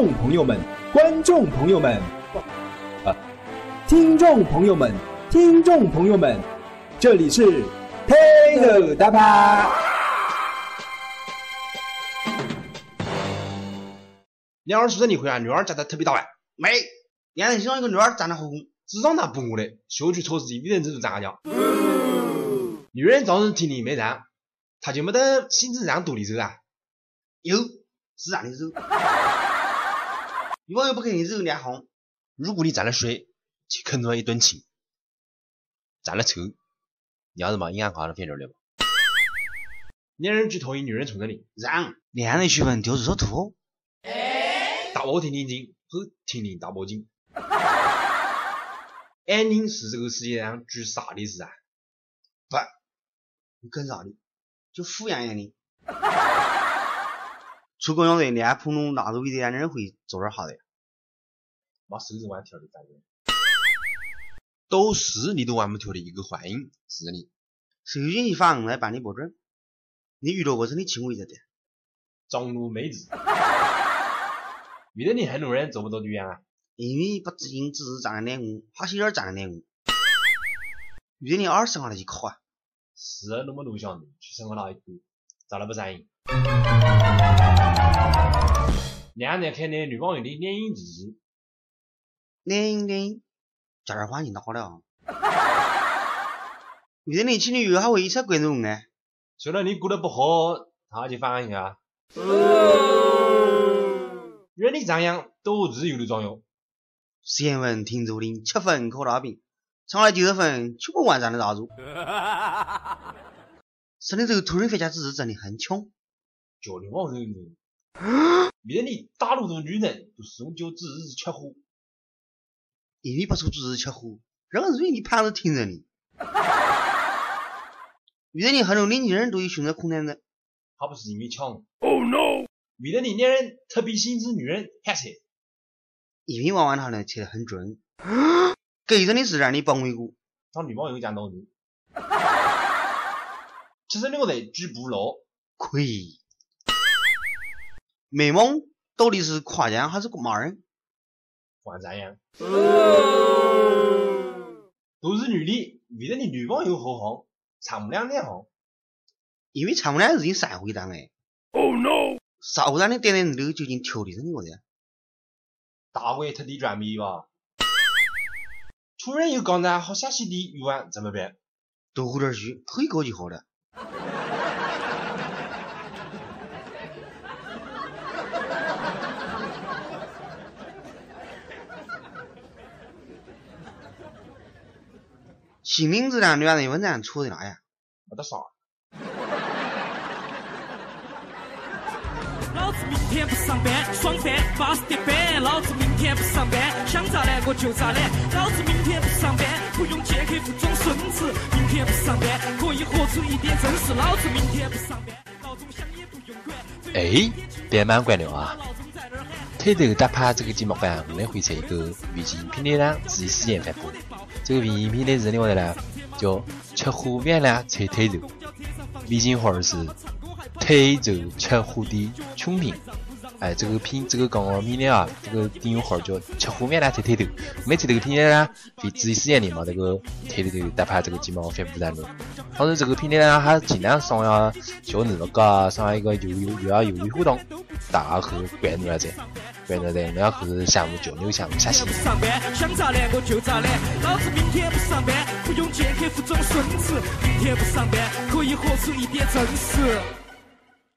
众朋友们、观众朋友们、听众朋友们、这里是Taylor大巴。两人说你回家，女儿长得特别大碗，没，俺也想一个女儿长得好看，只让她不我的，小区超市一人只有咱家。女人长得体里没人，她就没得心智上独立走啊。有，是让你走。女朋友不给你走脸红，如果你长得帅，就坑上一吨钱；长得丑，你要是把银行卡都骗出来吧。男人最讨厌女人宠着你，让男人喜欢叼着手土。大包天天进，不天天大包进。安宁是这个世界上最傻的事啊！不，你更傻的，就敷衍你。出公交站，连普通拉着位的人会做点啥的？把手指弯挑的感觉。都是你都玩不脱的一个反应，是你。手机一发来办理保证，你遇到过是你请我一下的。张罗妹子。有的你很多人走不到对象啊，因为不只因只是长得难看，还是有点长得难看。有的你二十号了就哭啊，是那么多想的，去生活那一哭，咋了不上瘾？两年看的女网友的恋爱日记，恋爱。加点花你拿了，有的你去旅游还会一车观众呢。除了你过得不好，他就反一下。人的张扬都只有的装油。3分听周玲，7分扣大饼，上来90分就不晚上的打住。生的这个土人回家自己真的很穷。叫你忘人你。有的你大陆的女人都使用叫自己吃苦。因为把手指吃糊，然后你趴着听着你。有的你很多年轻人都有选择困难的，还不是因为穷。Oh no！ 有的你年人特别心知女人害死，因为往往他呢切得很准。给的你是让你帮回顾，当女网友讲道理。其实那个人只不老亏。美梦到底是夸奖还是骂人？管咱呀，都是女的，为了你女网友好红，产不量的红，因为产不量是你三回单位。Oh no！ 少回单的点点究竟挑的是哪个的？大会特地转变吧。突然有刚才好消息的欲望怎么办？多喝点水，喝一口就好了。心灵质量这样的文章出的哪呀？我的少。老子明天不上班，爽翻巴适的板。老子明天不上班，想咋懒我就咋懒。老子明天不上班，不用接客户装孙子。明天不上班，可以活出一点真实。老子明天不上班，老总想也不用管。哎，别忙关了啊！推头打趴这个节目版，我们会在一个预计音频内容第一时间发布。这个音频的日料呢叫吃火面啦吃腿肉，微信号是腿肉吃火的全拼。哎，这个拼这个广告名啊，这个订阅号叫吃火面啦吃腿肉。每次这个拼的呢，会第一时间里嘛这个推头打趴这个节目发布当中。当然这个拼的呢，还尽量上呀小内容啊，上一个有互动，大家去关注一下。关注的，然后是项目9项目下线。想咋懒我就咋懒，老子明天不上班，不用接客户装孙子。明天不上班，可以活出一点真实。